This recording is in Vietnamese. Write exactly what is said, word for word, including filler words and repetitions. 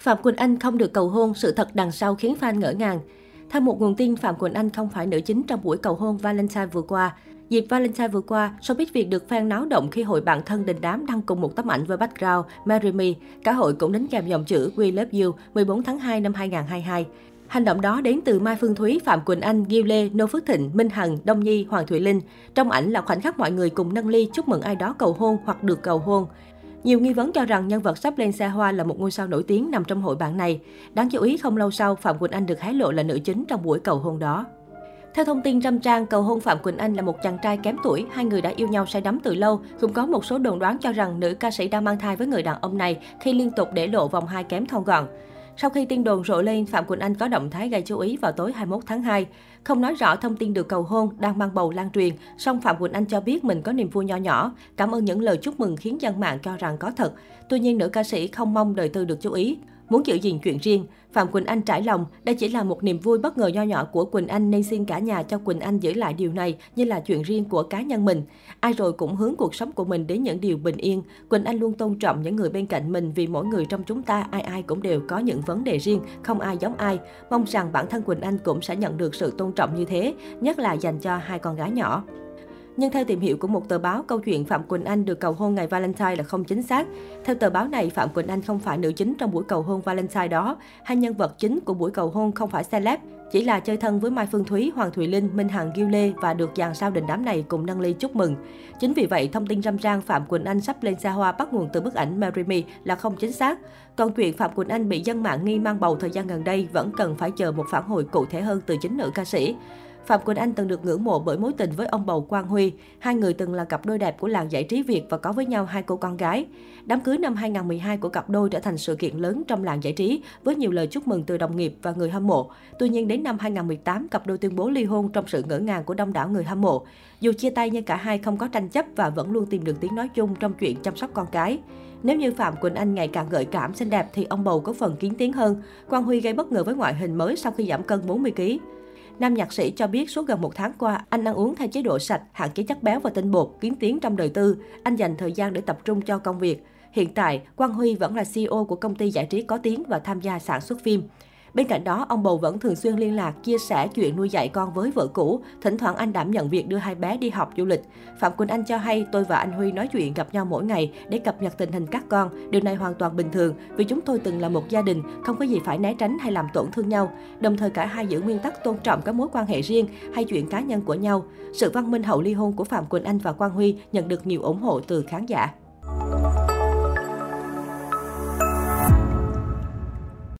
Phạm Quỳnh Anh không được cầu hôn, sự thật đằng sau khiến fan ngỡ ngàng. Theo một nguồn tin, Phạm Quỳnh Anh không phải nữ chính trong buổi cầu hôn Valentine vừa qua. Dịp Valentine vừa qua, showbiz Việt được fan náo động khi hội bạn thân đình đám đăng cùng một tấm ảnh với background Marry Me. Cả hội cũng đính kèm dòng chữ We Love You mười bốn tháng hai năm hai nghìn không trăm hai mươi hai. Hành động đó đến từ Mai Phương Thúy, Phạm Quỳnh Anh, Ghiêu Lê, Nô Phước Thịnh, Minh Hằng, Đông Nhi, Hoàng Thùy Linh. Trong ảnh là khoảnh khắc mọi người cùng nâng ly chúc mừng ai đó cầu hôn hoặc được cầu hôn. Nhiều nghi vấn cho rằng nhân vật sắp lên xe hoa là một ngôi sao nổi tiếng nằm trong hội bạn này. Đáng chú ý, không lâu sau, Phạm Quỳnh Anh được hé lộ là nữ chính trong buổi cầu hôn đó. Theo thông tin râm ran, cầu hôn Phạm Quỳnh Anh là một chàng trai kém tuổi, hai người đã yêu nhau say đắm từ lâu. Cũng có một số đồn đoán cho rằng nữ ca sĩ đang mang thai với người đàn ông này khi liên tục để lộ vòng hai kém thon gọn. Sau khi tin đồn rộ lên, Phạm Quỳnh Anh có động thái gây chú ý vào tối hai mươi mốt tháng hai. Không nói rõ thông tin được cầu hôn đang mang bầu lan truyền, song Phạm Quỳnh Anh cho biết mình có niềm vui nho nhỏ, cảm ơn những lời chúc mừng khiến dân mạng cho rằng có thật. Tuy nhiên, nữ ca sĩ không mong đời tư được chú ý, muốn giữ gìn chuyện riêng. Phạm Quỳnh Anh trải lòng, đây chỉ là một niềm vui bất ngờ nho nhỏ của Quỳnh Anh nên xin cả nhà cho Quỳnh Anh giữ lại điều này như là chuyện riêng của cá nhân mình. Ai rồi cũng hướng cuộc sống của mình đến những điều bình yên. Quỳnh Anh luôn tôn trọng những người bên cạnh mình vì mỗi người trong chúng ta ai ai cũng đều có những vấn đề riêng, không ai giống ai. Mong rằng bản thân Quỳnh Anh cũng sẽ nhận được sự tôn trọng như thế, nhất là dành cho hai con gái nhỏ. Nhưng theo tìm hiểu của một tờ báo, câu chuyện Phạm Quỳnh Anh được cầu hôn ngày Valentine là không chính xác. Theo tờ báo này, Phạm Quỳnh Anh không phải nữ chính trong buổi cầu hôn Valentine đó. Hai nhân vật chính của buổi cầu hôn không phải celeb, chỉ là chơi thân với Mai Phương Thúy, Hoàng Thùy Linh, Minh Hằng, Ghiêu Lê và được dàn sao đình đám này cùng nâng ly chúc mừng. Chính vì vậy, thông tin râm ran Phạm Quỳnh Anh sắp lên xe hoa bắt nguồn từ bức ảnh Marry Me là không chính xác. Còn chuyện Phạm Quỳnh Anh bị dân mạng nghi mang bầu thời gian gần đây vẫn cần phải chờ một phản hồi cụ thể hơn từ chính nữ ca sĩ. Phạm Quỳnh Anh từng được ngưỡng mộ bởi mối tình với ông bầu Quang Huy. Hai người từng là cặp đôi đẹp của làng giải trí Việt và có với nhau hai cô con gái. Đám cưới năm hai nghìn không trăm mười hai của cặp đôi trở thành sự kiện lớn trong làng giải trí với nhiều lời chúc mừng từ đồng nghiệp và người hâm mộ. Tuy nhiên, đến năm hai nghìn không trăm mười tám, cặp đôi tuyên bố ly hôn trong sự ngỡ ngàng của đông đảo người hâm mộ. Dù chia tay nhưng cả hai không có tranh chấp và vẫn luôn tìm được tiếng nói chung trong chuyện chăm sóc con cái. Nếu như Phạm Quỳnh Anh ngày càng gợi cảm xinh đẹp thì ông bầu có phần kiến tiếng hơn. Quang Huy gây bất ngờ với ngoại hình mới sau khi giảm cân bốn mươi ki lô gam. Nam nhạc sĩ cho biết suốt gần một tháng qua, anh ăn uống theo chế độ sạch, hạn chế chất béo và tinh bột, kiến tiếng trong đời tư. Anh dành thời gian để tập trung cho công việc. Hiện tại, Quang Huy vẫn là xê e ô của công ty giải trí có tiếng và tham gia sản xuất phim. Bên cạnh đó, ông bầu vẫn thường xuyên liên lạc, chia sẻ chuyện nuôi dạy con với vợ cũ. Thỉnh thoảng anh đảm nhận việc đưa hai bé đi học du lịch. Phạm Quỳnh Anh cho hay, tôi và anh Huy nói chuyện gặp nhau mỗi ngày để cập nhật tình hình các con. Điều này hoàn toàn bình thường vì chúng tôi từng là một gia đình, không có gì phải né tránh hay làm tổn thương nhau. Đồng thời cả hai giữ nguyên tắc tôn trọng các mối quan hệ riêng hay chuyện cá nhân của nhau. Sự văn minh hậu ly hôn của Phạm Quỳnh Anh và Quang Huy nhận được nhiều ủng hộ từ khán giả.